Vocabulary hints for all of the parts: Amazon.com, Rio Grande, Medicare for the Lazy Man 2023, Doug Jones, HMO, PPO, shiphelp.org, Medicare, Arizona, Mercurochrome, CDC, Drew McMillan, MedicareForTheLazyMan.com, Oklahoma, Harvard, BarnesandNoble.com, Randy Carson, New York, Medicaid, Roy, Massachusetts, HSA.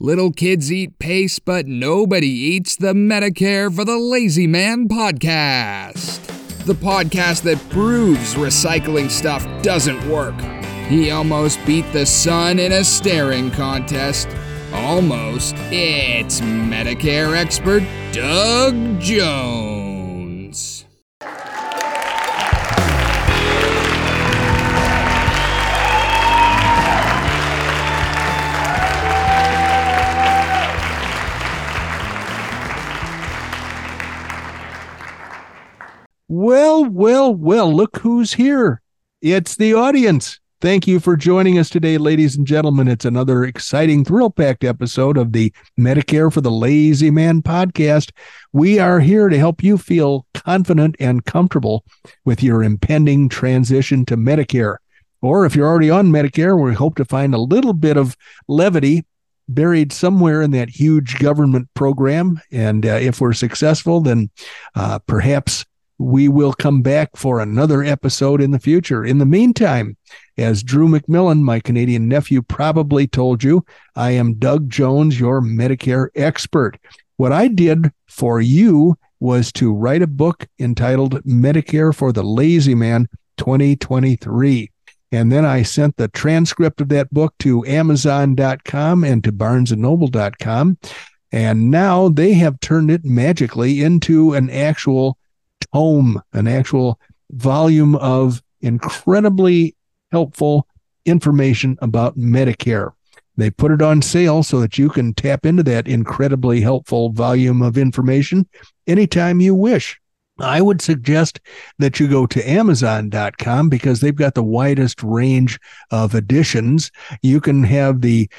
Little kids eat paste, but nobody eats the Medicare for the Lazy Man podcast. The podcast that proves recycling stuff doesn't work. He almost beat the sun in a staring contest. Almost. It's Medicare expert Doug Jones. Well, look who's here. It's the audience. Thank you for joining us today, ladies and gentlemen. It's another exciting, thrill-packed episode of the Medicare for the Lazy Man podcast. We are here to help you feel confident and comfortable with your impending transition to Medicare. Or if you're already on Medicare, we hope to find a little bit of levity buried somewhere in that huge government program. And if we're successful, then perhaps we will come back for another episode in the future. In the meantime, as Drew McMillan, my Canadian nephew, probably told you, I am Doug Jones, your Medicare expert. What I did for you was to write a book entitled Medicare for the Lazy Man 2023. And then I sent the transcript of that book to Amazon.com and to BarnesandNoble.com. And now they have turned it magically into an actual tome, an actual volume of incredibly helpful information about Medicare. They put it on sale so that you can tap into that incredibly helpful volume of information anytime you wish. I would suggest that you go to Amazon.com because they've got the widest range of editions. You can have the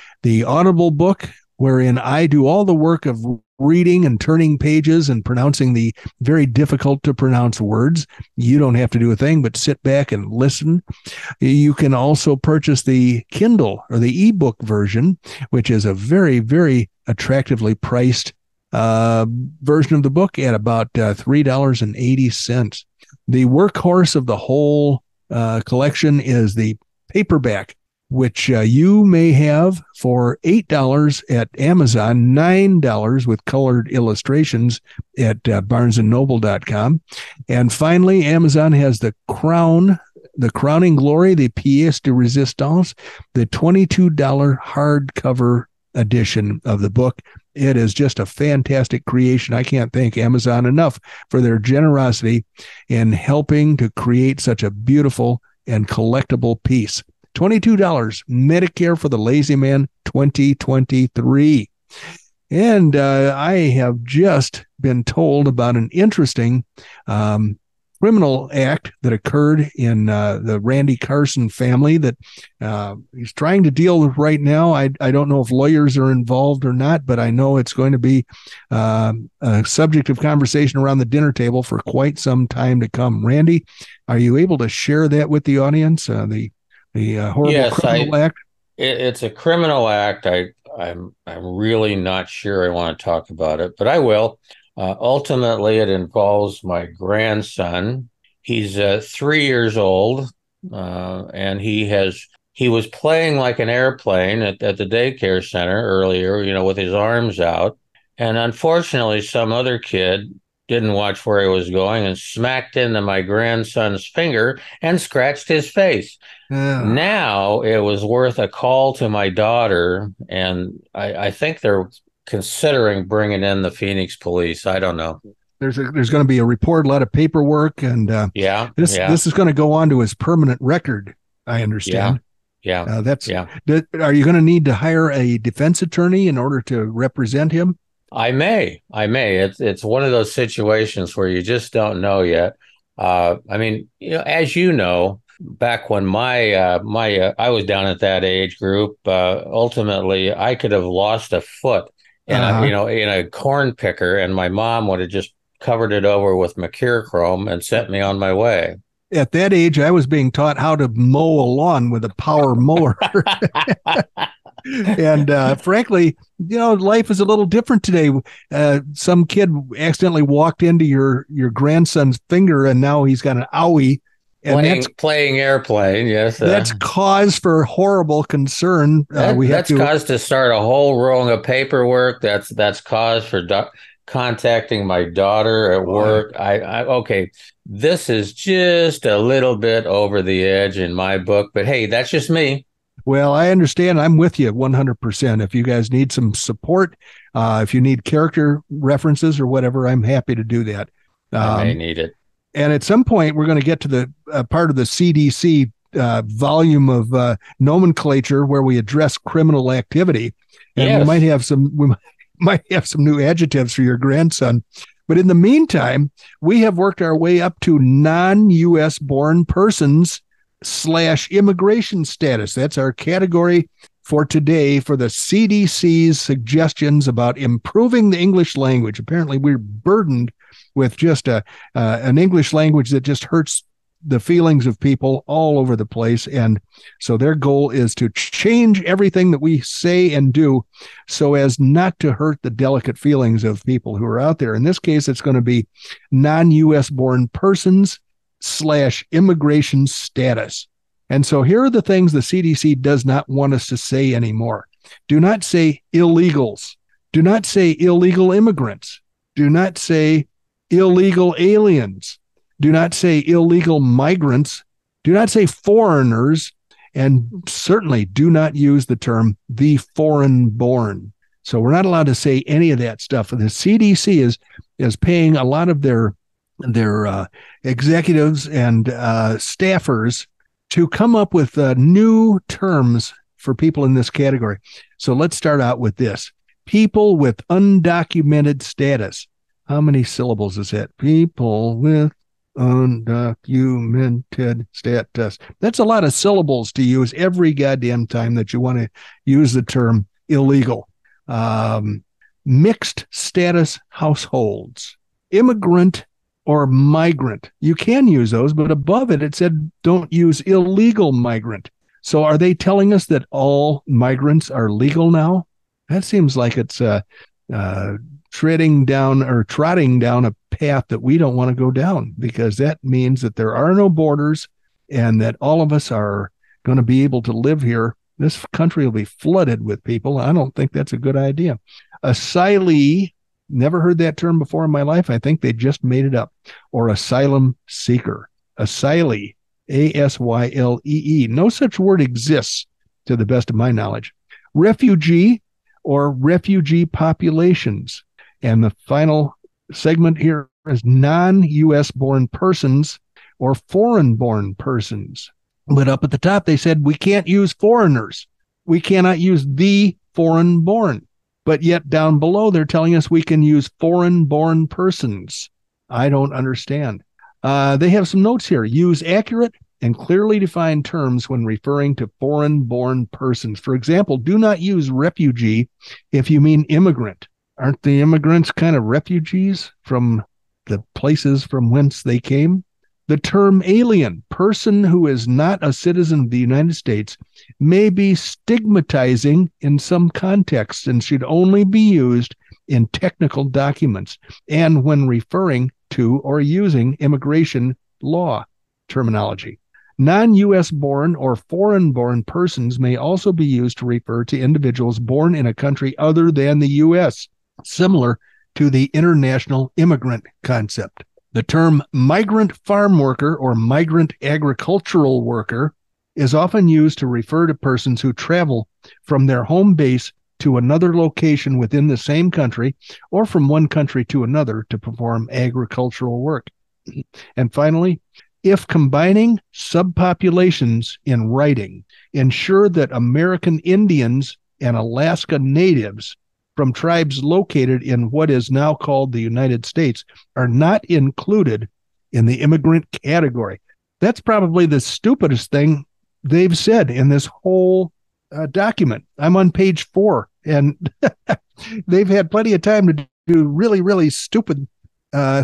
Audible book, wherein I do all the work of reading and turning pages and pronouncing the very difficult to pronounce words. You don't have to do a thing but sit back and listen. You can also purchase the Kindle or the ebook version, which is a very, very attractively priced version of the book at about $3.80. The workhorse of the whole collection is the paperback, which you may have for $8 at Amazon, $9 with colored illustrations at BarnesandNoble.com. And finally, Amazon has the crown, the crowning glory, the pièce de résistance, the $22 hardcover edition of the book. It is just a fantastic creation. I can't thank Amazon enough for their generosity in helping to create such a beautiful and collectible piece. $22, Medicare for the Lazy Man 2023. And I have just been told about an interesting criminal act that occurred in the Randy Carson family that he's trying to deal with right now. I don't know if lawyers are involved or not, but I know it's going to be a subject of conversation around the dinner table for quite some time to come. Randy, are you able to share that with the audience? The horrible criminal act? It's a criminal act. I'm really not sure I want to talk about it, but I will. Ultimately, it involves my grandson. He's 3 years old, and he was playing like an airplane at the daycare center earlier, with his arms out. And unfortunately, some other kid didn't watch where he was going and smacked into my grandson's finger and scratched his face. Yeah. Now it was worth a call to my daughter, and I think they're considering bringing in the Phoenix police. I don't know. There's going to be a report, a lot of paperwork, and this is going to go on to his permanent record, I understand. Yeah. Are you going to need to hire a defense attorney in order to represent him? I may. It's one of those situations where you just don't know yet. As you know, back when my I was down at that age group, ultimately I could have lost a foot in a corn picker, and my mom would have just covered it over with mercurochrome and sent me on my way. At that age, I was being taught how to mow a lawn with a power mower. And frankly, life is a little different today. Some kid accidentally walked into your grandson's finger, and now he's got an owie And playing airplane, yes. That's cause for horrible concern. That's cause to start a whole rowing of paperwork. That's cause for contacting my daughter at work. Okay, this is just a little bit over the edge in my book, but hey, that's just me. Well, I understand. I'm with you 100%. If you guys need some support, if you need character references or whatever, I'm happy to do that. I may need it. And at some point, we're going to get to the part of the CDC volume of nomenclature where we address criminal activity, and yes, we might have some new adjectives for your grandson. But in the meantime, we have worked our way up to non-U.S. born persons / immigration status. That's our category for today for the CDC's suggestions about improving the English language. Apparently, we're burdened with just an English language that just hurts the feelings of people all over the place. And so their goal is to change everything that we say and do so as not to hurt the delicate feelings of people who are out there. In this case, it's going to be non-U.S. born persons / immigration status. And so here are the things the CDC does not want us to say anymore. Do not say illegals. Do not say illegal immigrants. Do not say illegal aliens. Do not say illegal migrants. Do not say foreigners. And certainly do not use the term the foreign born. So we're not allowed to say any of that stuff. The CDC is paying a lot of their executives and staffers to come up with new terms for people in this category. So let's start out with this. People with undocumented status. How many syllables is that? People with undocumented status. That's a lot of syllables to use every goddamn time that you want to use the term illegal. Mixed status households. Immigrant or migrant. You can use those, but above it, it said don't use illegal migrant. So are they telling us that all migrants are legal now? That seems like it's trotting down a path that we don't want to go down, because that means that there are no borders and that all of us are going to be able to live here. This country will be flooded with people. I don't think that's a good idea. Asylee. Never heard that term before in my life. I think they just made it up. Or asylum seeker. Asylee, A-S-Y-L-E-E. No such word exists to the best of my knowledge. Refugee or refugee populations. And the final segment here is non-U.S. born persons or foreign born persons. But up at the top, they said we can't use foreigners. We cannot use the foreign born. But yet down below, they're telling us we can use foreign-born persons. I don't understand. They have some notes here. Use accurate and clearly defined terms when referring to foreign-born persons. For example, do not use refugee if you mean immigrant. Aren't the immigrants kind of refugees from the places from whence they came? The term alien, person who is not a citizen of the United States, may be stigmatizing in some contexts and should only be used in technical documents and when referring to or using immigration law terminology. Non-U.S. born or foreign-born persons may also be used to refer to individuals born in a country other than the U.S., similar to the international immigrant concept. The term migrant farm worker or migrant agricultural worker is often used to refer to persons who travel from their home base to another location within the same country or from one country to another to perform agricultural work. And finally, if combining subpopulations in writing, ensure that American Indians and Alaska Natives from tribes located in what is now called the United States are not included in the immigrant category. That's probably the stupidest thing they've said in this whole document. I'm on page 4, and they've had plenty of time to do really, really stupid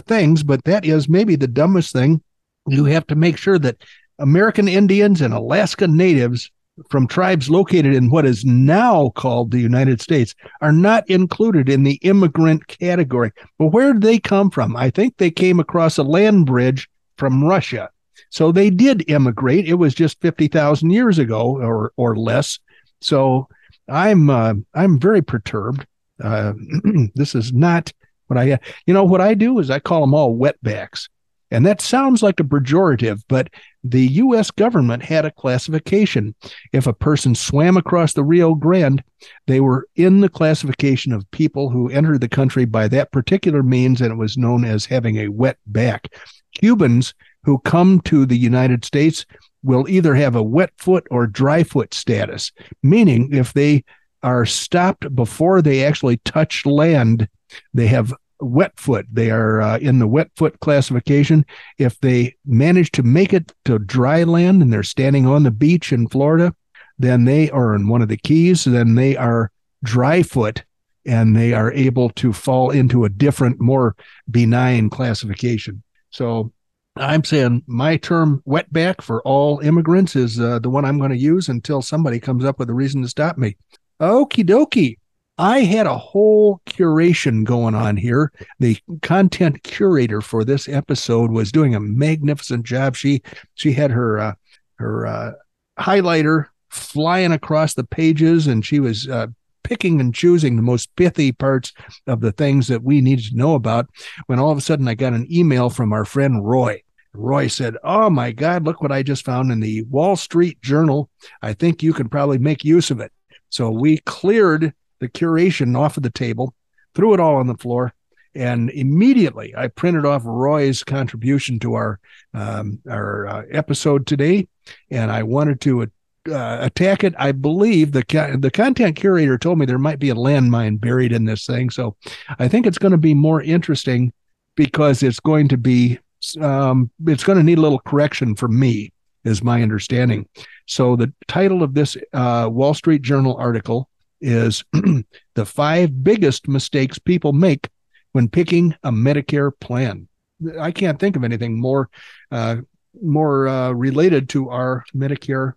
things, but that is maybe the dumbest thing. You have to make sure that American Indians and Alaska Natives from tribes located in what is now called the United States are not included in the immigrant category. But where did they come from? I think they came across a land bridge from Russia. So they did immigrate. It was just 50,000 years ago or less. So I'm very perturbed. This is not what I, what I do is I call them all wetbacks. And that sounds like a pejorative, but the U.S. government had a classification. If a person swam across the Rio Grande, they were in the classification of people who entered the country by that particular means, and it was known as having a wet back. Cubans who come to the United States will either have a wet foot or dry foot status, meaning if they are stopped before they actually touch land, they have wet foot. They are in the wet foot classification. If they manage to make it to dry land and they're standing on the beach in Florida, then they are in one of the keys, then they are dry foot and they are able to fall into a different, more benign classification. So I'm saying my term wetback for all immigrants is the one I'm going to use until somebody comes up with a reason to stop me. Okie dokie. I had a whole curation going on here. The content curator for this episode was doing a magnificent job. She had her highlighter flying across the pages, and she was picking and choosing the most pithy parts of the things that we needed to know about, when all of a sudden I got an email from our friend Roy. Roy said, "Oh, my God, look what I just found in the Wall Street Journal. I think you can probably make use of it." So we cleared the curation off of the table, threw it all on the floor, and immediately I printed off Roy's contribution to our episode today, and I wanted to attack it. I believe the content curator told me there might be a landmine buried in this thing, so I think it's going to be more interesting because it's going to be it's going to need a little correction from me, is my understanding. So the title of this Wall Street Journal article is the 5 biggest mistakes people make when picking a Medicare plan. I can't think of anything more related to our Medicare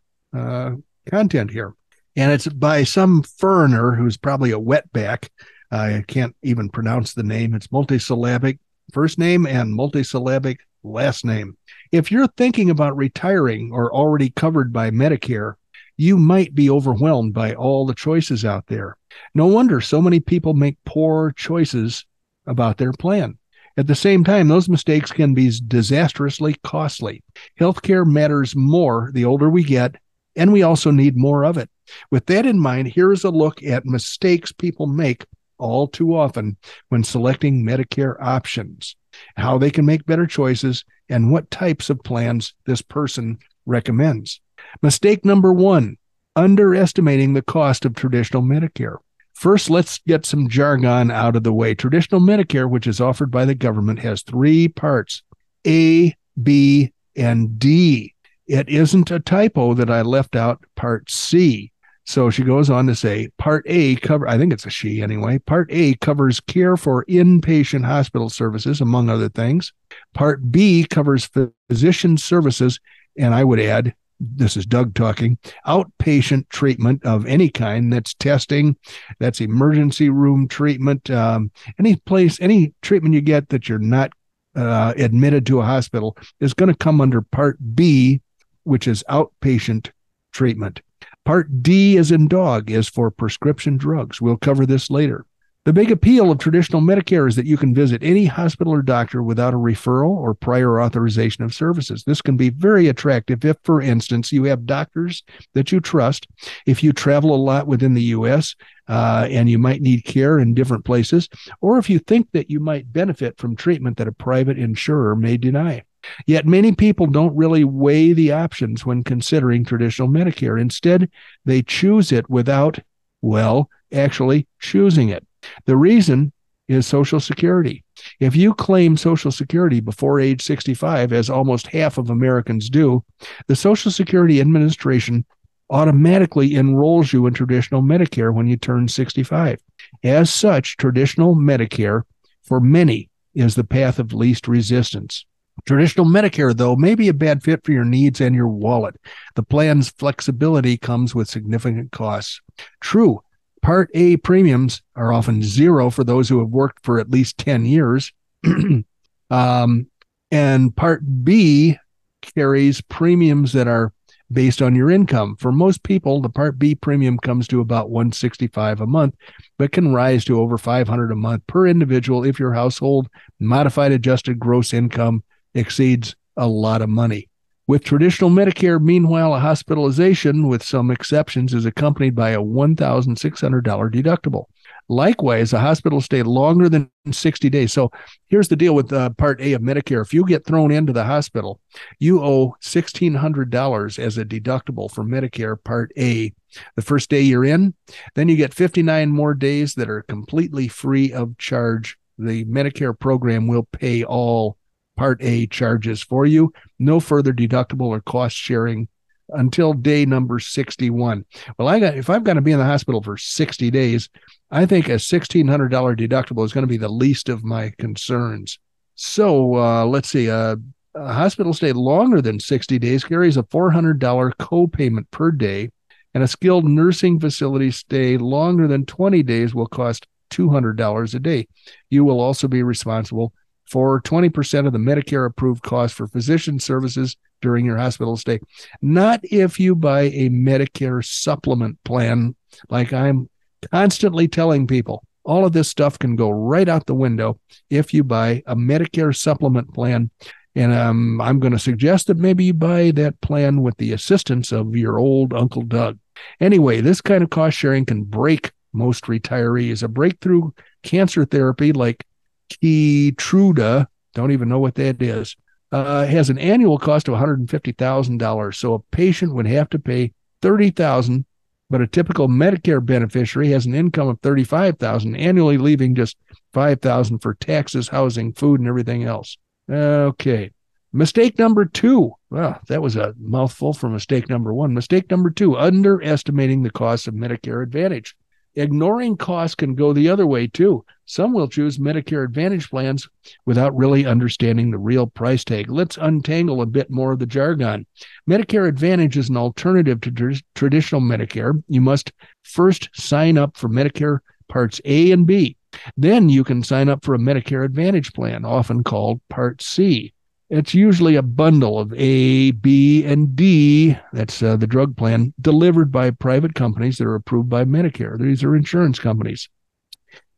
content here. And it's by some foreigner who's probably a wetback. I can't even pronounce the name. It's multisyllabic first name and multisyllabic last name. If you're thinking about retiring or already covered by Medicare, you might be overwhelmed by all the choices out there. No wonder so many people make poor choices about their plan. At the same time, those mistakes can be disastrously costly. Healthcare matters more the older we get, and we also need more of it. With that in mind, here's a look at mistakes people make all too often when selecting Medicare options, how they can make better choices, and what types of plans this person recommends. Mistake number 1, underestimating the cost of traditional Medicare. First, let's get some jargon out of the way. Traditional Medicare, which is offered by the government, has 3 parts, A, B, and D. It isn't a typo that I left out part C. So she goes on to say, Part A covers, I think it's a she anyway, Part A covers care for inpatient hospital services, among other things. Part B covers physician services, and I would add, this is Doug talking, outpatient treatment of any kind. That's testing, that's emergency room treatment, any treatment you get that you're not admitted to a hospital is going to come under Part B, which is outpatient treatment. Part D, as in dog, is for prescription drugs. We'll cover this later. The big appeal of traditional Medicare is that you can visit any hospital or doctor without a referral or prior authorization of services. This can be very attractive if, for instance, you have doctors that you trust, if you travel a lot within the U.S., and you might need care in different places, or if you think that you might benefit from treatment that a private insurer may deny. Yet many people don't really weigh the options when considering traditional Medicare. Instead, they choose it without, well, actually choosing it. The reason is Social Security. If you claim Social Security before age 65, as almost half of Americans do, the Social Security Administration automatically enrolls you in traditional Medicare when you turn 65. As such, traditional Medicare, for many, is the path of least resistance. Traditional Medicare, though, may be a bad fit for your needs and your wallet. The plan's flexibility comes with significant costs. True, Part A premiums are often zero for those who have worked for at least 10 years. And Part B carries premiums that are based on your income. For most people, the Part B premium comes to about $165 a month, but can rise to over $500 a month per individual if your household modified adjusted gross income exceeds a lot of money. With traditional Medicare, meanwhile, a hospitalization, with some exceptions, is accompanied by a $1,600 deductible. Likewise, a hospital stay longer than 60 days. So here's the deal with Part A of Medicare. If you get thrown into the hospital, you owe $1,600 as a deductible for Medicare Part A the first day you're in. Then you get 59 more days that are completely free of charge. The Medicare program will pay all Part A charges for you. No further deductible or cost sharing until day number 61. Well, if I'm going to be in the hospital for 60 days, I think a $1,600 deductible is going to be the least of my concerns. So let's see, a hospital stay longer than 60 days carries a $400 copayment per day, and a skilled nursing facility stay longer than 20 days will cost $200 a day. You will also be responsible for 20% of the Medicare-approved cost for physician services during your hospital stay. Not if you buy a Medicare supplement plan, like I'm constantly telling people. All of this stuff can go right out the window if you buy a Medicare supplement plan. And I'm going to suggest that maybe you buy that plan with the assistance of your old Uncle Doug. Anyway, this kind of cost sharing can break most retirees. A breakthrough cancer therapy like Key Truda, don't even know what that is, has an annual cost of $150,000. So a patient would have to pay $30,000, but a typical Medicare beneficiary has an income of $35,000 annually, leaving just $5,000 for taxes, housing, food, and everything else. Okay. Mistake number two. Well, that was a mouthful for mistake number one. Mistake number two, underestimating the cost of Medicare Advantage. Ignoring costs can go the other way, too. Some will choose Medicare Advantage plans without really understanding the real price tag. Let's untangle a bit more of the jargon. Medicare Advantage is an alternative to traditional Medicare. You must first sign up for Medicare Parts A and B. Then you can sign up for a Medicare Advantage plan, often called Part C. It's usually a bundle of A, B, and D, that's the drug plan, delivered by private companies that are approved by Medicare. These are insurance companies.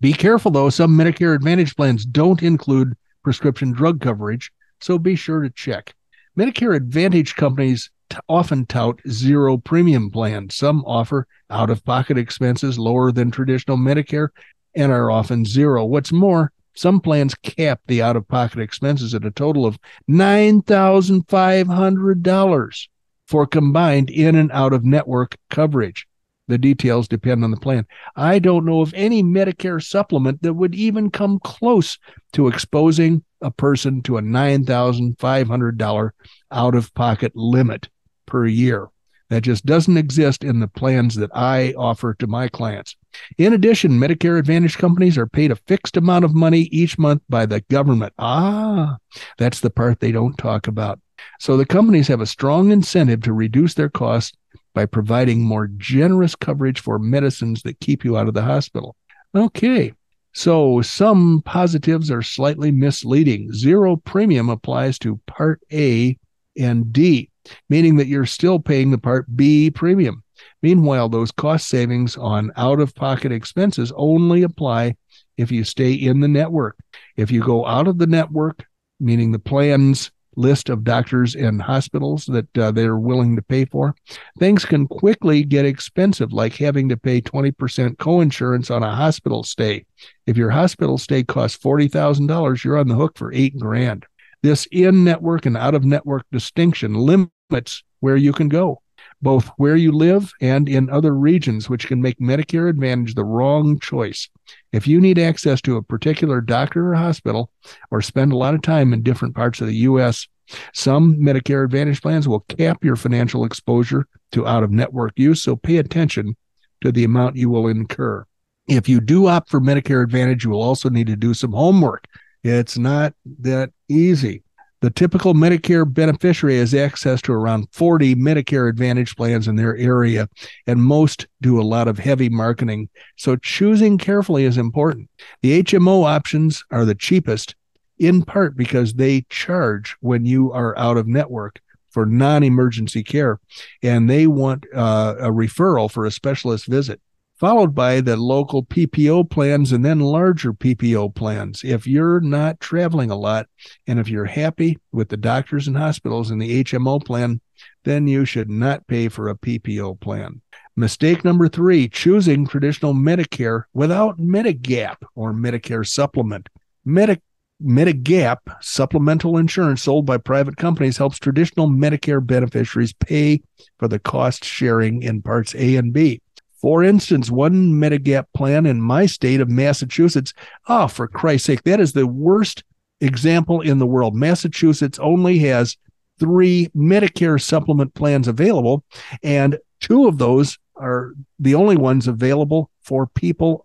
Be careful, though. Some Medicare Advantage plans don't include prescription drug coverage, so be sure to check. Medicare Advantage companies often tout zero premium plans. Some offer out-of-pocket expenses lower than traditional Medicare and are often zero. What's more, some plans cap the out-of-pocket expenses at a total of $9,500 for combined in- and out-of-network coverage. The details depend on the plan. I don't know of any Medicare supplement that would even come close to exposing a person to a $9,500 out-of-pocket limit per year. That just doesn't exist in the plans that I offer to my clients. In addition, Medicare Advantage companies are paid a fixed amount of money each month by the government. Ah, that's the part they don't talk about. So the companies have a strong incentive to reduce their costs by providing more generous coverage for medicines that keep you out of the hospital. Okay, so some positives are slightly misleading. Zero premium applies to Part A and D, meaning that you're still paying the Part B premium. Meanwhile, those cost savings on out-of-pocket expenses only apply if you stay in the network. If you go out of the network, meaning the plan's list of doctors and hospitals that they're willing to pay for, things can quickly get expensive, like having to pay 20% coinsurance on a hospital stay. If your hospital stay costs $40,000, you're on the hook for $8,000. This in-network and out-of-network distinction limits where you can go, both where you live and in other regions, which can make Medicare Advantage the wrong choice. If you need access to a particular doctor or hospital, or spend a lot of time in different parts of the U.S., some Medicare Advantage plans will cap your financial exposure to out-of-network use, so pay attention to the amount you will incur. If you do opt for Medicare Advantage, you will also need to do some homework. It's not that easy. The typical Medicare beneficiary has access to around 40 Medicare Advantage plans in their area, and most do a lot of heavy marketing, so choosing carefully is important. The HMO options are the cheapest, in part because they charge when you are out of network, for non-emergency care, and they want a referral for a specialist visit, followed by the local PPO plans and then larger PPO plans. If you're not traveling a lot, and if you're happy with the doctors and hospitals and the HMO plan, then you should not pay for a PPO plan. Mistake number 3, choosing traditional Medicare without Medigap or Medicare supplement. Medigap, supplemental insurance sold by private companies, helps traditional Medicare beneficiaries pay for the cost sharing in parts A and B. For instance, one Medigap plan in my state of Massachusetts, for Christ's sake, that is the worst example in the world. Massachusetts only has 3 Medicare supplement plans available, and 2 of those are the only ones available for people,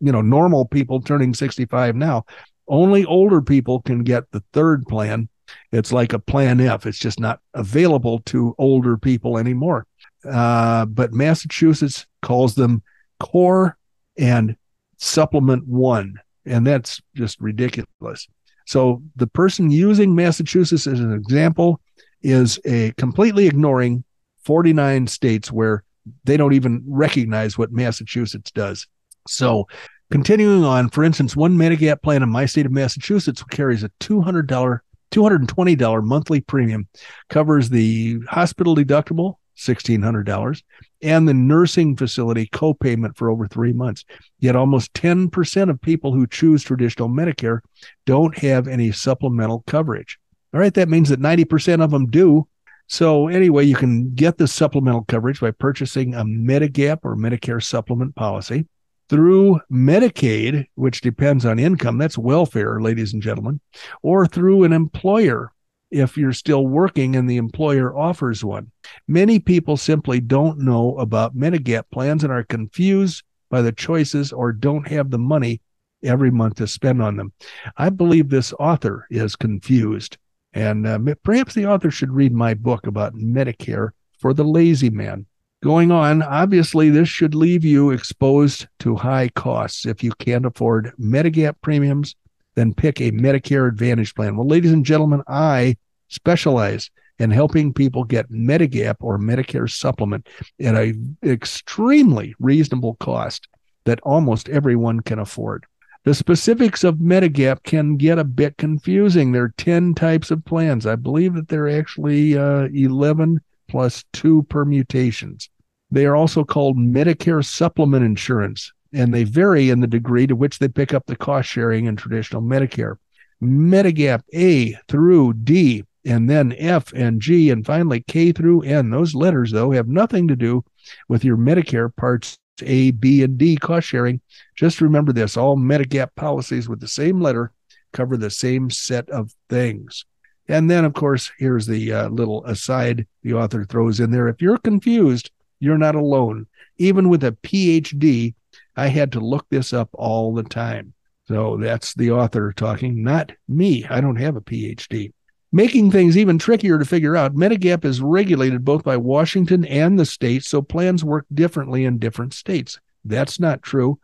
normal people turning 65 now. Only older people can get the 3rd plan. It's like a Plan F. It's just not available to older people anymore. But Massachusetts calls them Core and Supplement 1, and that's just ridiculous. So the person using Massachusetts as an example is completely ignoring 49 states where they don't even recognize what Massachusetts does. So continuing on, for instance, one Medigap plan in my state of Massachusetts carries a $220 monthly premium, covers the hospital deductible, $1,600, and the nursing facility copayment for over 3 months. Yet almost 10% of people who choose traditional Medicare don't have any supplemental coverage. All right, that means that 90% of them do. So anyway, you can get the supplemental coverage by purchasing a Medigap or Medicare supplement policy through Medicaid, which depends on income. That's welfare, ladies and gentlemen, or through an employer, if you're still working and the employer offers one. Many people simply don't know about Medigap plans and are confused by the choices or don't have the money every month to spend on them. I believe this author is confused, and perhaps the author should read my book about Medicare for the Lazy Man. Going on, obviously, this should leave you exposed to high costs. If you can't afford Medigap premiums, then pick a Medicare Advantage plan. Well, ladies and gentlemen, I specialize in helping people get Medigap or Medicare supplement at an extremely reasonable cost that almost everyone can afford. The specifics of Medigap can get a bit confusing. There are 10 types of plans. I believe that there are actually 11 plus 2 permutations. They are also called Medicare supplement insurance, and they vary in the degree to which they pick up the cost sharing in traditional Medicare. Medigap A through D, and then F and G, and finally K through N. Those letters, though, have nothing to do with your Medicare Parts A, B, and D cost sharing. Just remember this, all Medigap policies with the same letter cover the same set of things. And then, of course, here's the little aside the author throws in there. If you're confused, you're not alone. Even with a PhD, I had to look this up all the time. So that's the author talking, not me. I don't have a PhD. Making things even trickier to figure out, Medigap is regulated both by Washington and the states, so plans work differently in different states. That's not true.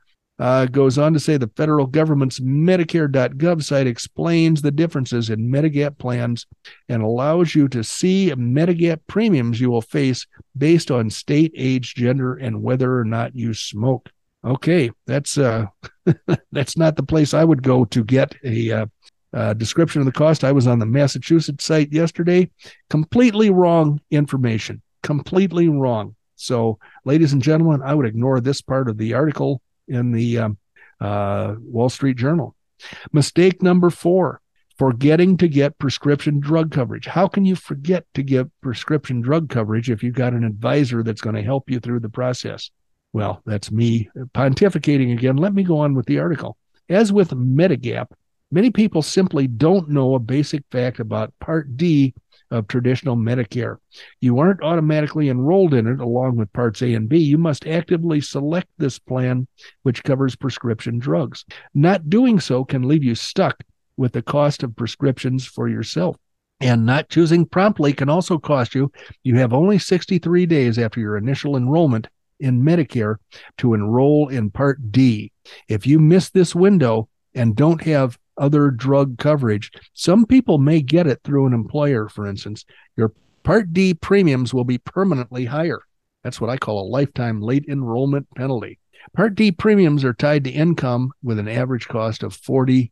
Goes on to say the federal government's Medicare.gov site explains the differences in Medigap plans and allows you to see Medigap premiums you will face based on state, age, gender, and whether or not you smoke. Okay, that's that's not the place I would go to get a description of the cost. I was on the Massachusetts site yesterday. Completely wrong information. Completely wrong. So, ladies and gentlemen, I would ignore this part of the article in the Wall Street Journal. Mistake number 4, forgetting to get prescription drug coverage. How can you forget to get prescription drug coverage if you've got an advisor that's going to help you through the process? Well, that's me pontificating again. Let me go on with the article. As with Medigap, many people simply don't know a basic fact about Part D of traditional Medicare. You aren't automatically enrolled in it along with Parts A and B. You must actively select this plan, which covers prescription drugs. Not doing so can leave you stuck with the cost of prescriptions for yourself. And not choosing promptly can also cost you. You have only 63 days after your initial enrollment in Medicare to enroll in Part D. If you miss this window and don't have other drug coverage, some people may get it through an employer, for instance. Your Part D premiums will be permanently higher. That's what I call a lifetime late enrollment penalty. Part D premiums are tied to income with an average cost of $43.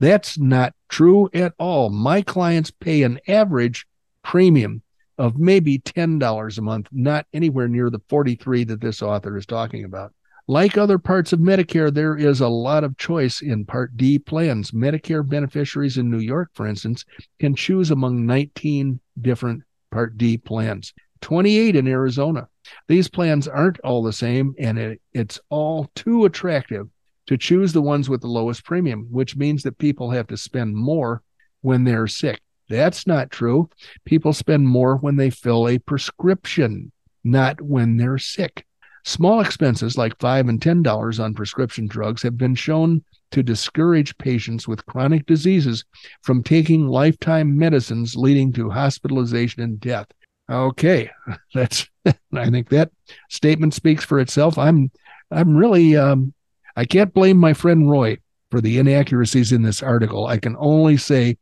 That's not true at all. My clients pay an average premium of maybe $10 a month, not anywhere near the $43 that this author is talking about. Like other parts of Medicare, there is a lot of choice in Part D plans. Medicare beneficiaries in New York, for instance, can choose among 19 different Part D plans, 28 in Arizona. These plans aren't all the same, and it's all too attractive to choose the ones with the lowest premium, which means that people have to spend more when they're sick. That's not true. People spend more when they fill a prescription, not when they're sick. Small expenses like $5 and $10 on prescription drugs have been shown to discourage patients with chronic diseases from taking lifetime medicines, leading to hospitalization and death. Okay, that's. I think that statement speaks for itself. I'm really. I can't blame my friend Roy for the inaccuracies in this article. I can only say,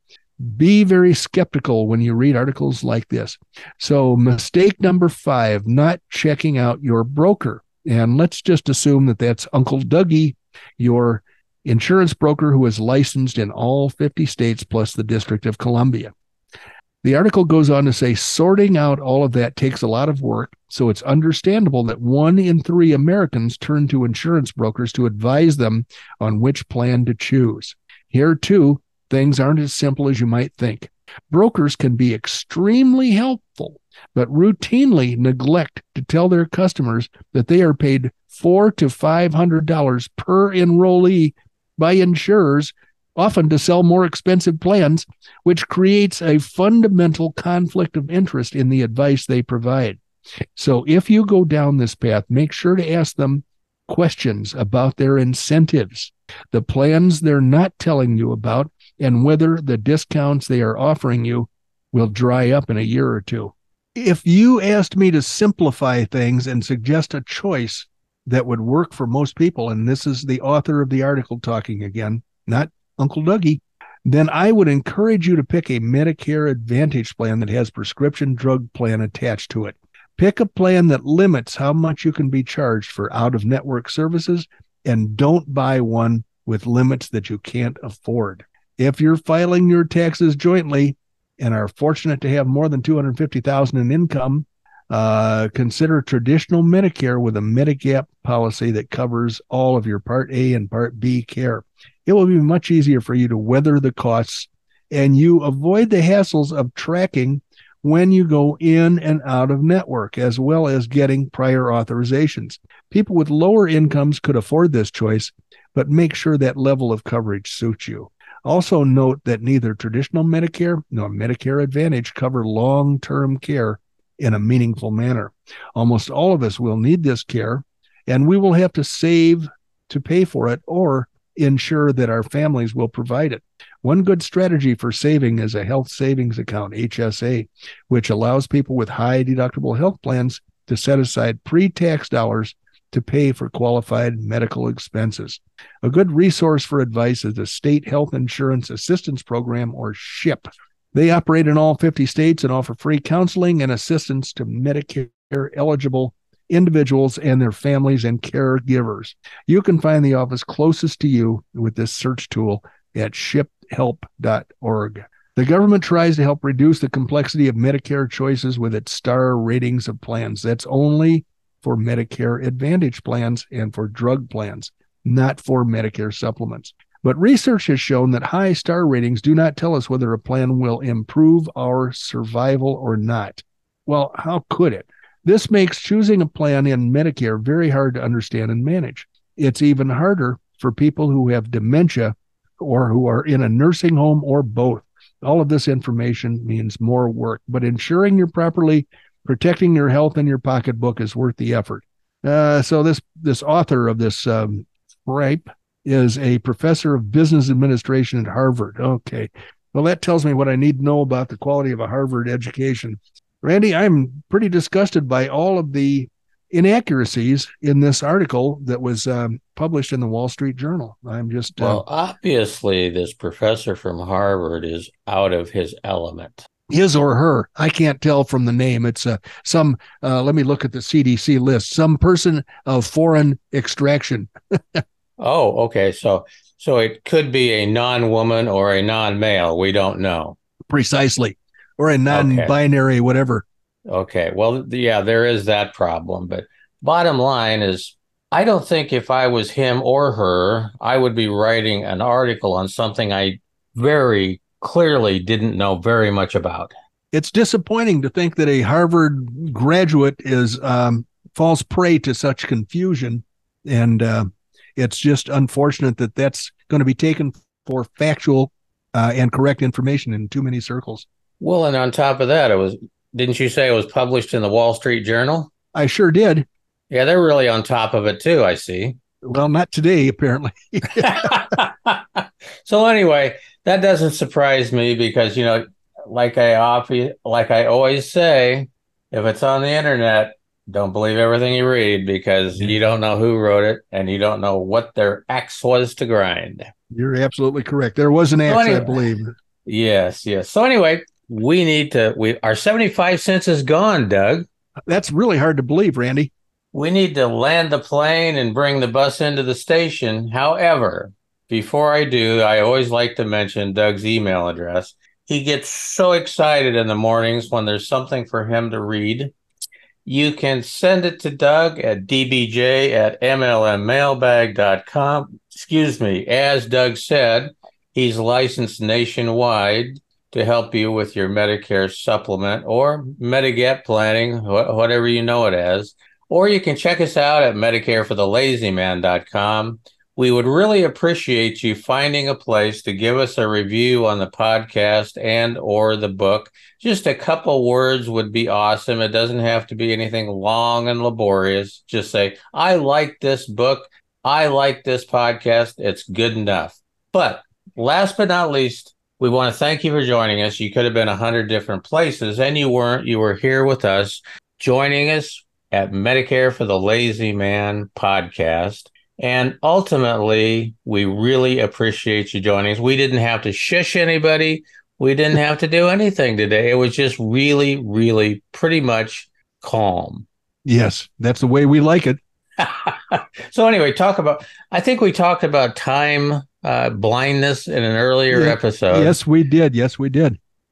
be very skeptical when you read articles like this. So mistake number 5, not checking out your broker. And let's just assume that that's Uncle Dougie, your insurance broker who is licensed in all 50 states plus the District of Columbia. The article goes on to say sorting out all of that takes a lot of work, so it's understandable that 1 in 3 Americans turn to insurance brokers to advise them on which plan to choose. Here, too, things aren't as simple as you might think. Brokers can be extremely helpful, but routinely neglect to tell their customers that they are paid $400 to $500 per enrollee by insurers, often to sell more expensive plans, which creates a fundamental conflict of interest in the advice they provide. So if you go down this path, make sure to ask them questions about their incentives, the plans they're not telling you about, and whether the discounts they are offering you will dry up in a year or two. If you asked me to simplify things and suggest a choice that would work for most people, and this is the author of the article talking again, not Uncle Dougie, then I would encourage you to pick a Medicare Advantage plan that has prescription drug plan attached to it. Pick a plan that limits how much you can be charged for out-of-network services, and don't buy one with limits that you can't afford. If you're filing your taxes jointly and are fortunate to have more than $250,000 in income, consider traditional Medicare with a Medigap policy that covers all of your Part A and Part B care. It will be much easier for you to weather the costs, and you avoid the hassles of tracking when you go in and out of network, as well as getting prior authorizations. People with lower incomes could afford this choice, but make sure that level of coverage suits you. Also note that neither traditional Medicare nor Medicare Advantage cover long-term care in a meaningful manner. Almost all of us will need this care, and we will have to save to pay for it or ensure that our families will provide it. One good strategy for saving is a health savings account, HSA, which allows people with high deductible health plans to set aside pre-tax dollars to pay for qualified medical expenses. A good resource for advice is the State Health Insurance Assistance Program, or SHIP. They operate in all 50 states and offer free counseling and assistance to Medicare-eligible individuals and their families and caregivers. You can find the office closest to you with this search tool at shiphelp.org. The government tries to help reduce the complexity of Medicare choices with its star ratings of plans. That's only for Medicare Advantage plans and for drug plans, not for Medicare supplements. But research has shown that high star ratings do not tell us whether a plan will improve our survival or not. Well, how could it? This makes choosing a plan in Medicare very hard to understand and manage. It's even harder for people who have dementia or who are in a nursing home or both. All of this information means more work, but ensuring you're properly protecting your health and your pocketbook is worth the effort. So this author of this gripe is a professor of business administration at Harvard. Okay, well, that tells me what I need to know about the quality of a Harvard education. Randy, I'm pretty disgusted by all of the inaccuracies in this article that was published in the Wall Street Journal. I'm just... Well, obviously, this professor from Harvard is out of his element. his or her, I can't tell from the name. It's let me look at the CDC list, some person of foreign extraction. Oh, okay. So it could be a non-woman or a non-male. We don't know. Precisely. Or a non-binary, okay. Whatever. Okay. Well, yeah, there is that problem. But bottom line is, I don't think if I was him or her, I would be writing an article on something I very clearly didn't know very much about. It's disappointing to think that a Harvard graduate is falls prey to such confusion. And it's just unfortunate that that's going to be taken for factual and correct information in too many circles. Well, and on top of that, didn't you say it was published in the Wall Street Journal? I sure did. Yeah, they're really on top of it too, I see. Well, not today, apparently. So anyway, that doesn't surprise me because, you know, like I always say, if it's on the internet, don't believe everything you read because you don't know who wrote it and you don't know what their axe was to grind. You're absolutely correct. There was an axe, I believe. Yes. So anyway, our 75 cents is gone, Doug. That's really hard to believe, Randy. We need to land the plane and bring the bus into the station. However, before I do, I always like to mention Doug's email address. He gets so excited in the mornings when there's something for him to read. You can send it to Doug at DBJ@MLMMailbag.com. Excuse me. As Doug said, he's licensed nationwide to help you with your Medicare supplement or Medigap planning, whatever you know it as. Or you can check us out at MedicareForTheLazyMan.com. We would really appreciate you finding a place to give us a review on the podcast and or the book. Just a couple words would be awesome. It doesn't have to be anything long and laborious. Just say, I like this book. I like this podcast. It's good enough. But last but not least, we want to thank you for joining us. You could have been 100 different places and you weren't. You were here with us, joining us at Medicare for the Lazy Man podcast. And ultimately, we really appreciate you joining us. We didn't have to shush anybody. We didn't have to do anything today. It was just really, really pretty much calm. Yes, that's the way we like it. So anyway, I think we talked about time blindness in an earlier episode. Yes, we did.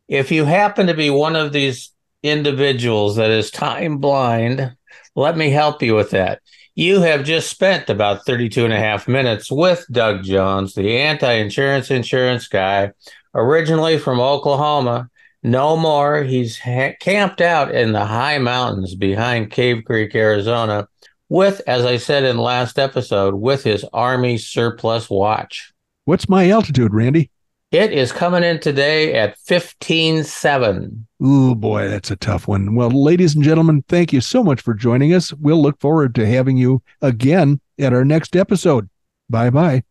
If you happen to be one of these individuals that is time blind, let me help you with that. You have just spent about 32 and a half minutes with Doug Jones, the anti-insurance insurance guy, originally from Oklahoma. No more. He's camped out in the high mountains behind Cave Creek, Arizona, with, as I said in last episode, with his Army surplus watch. What's my altitude, Randy? It is coming in today at 15.7. Ooh, boy, that's a tough one. Well, ladies and gentlemen, thank you so much for joining us. We'll look forward to having you again at our next episode. Bye-bye.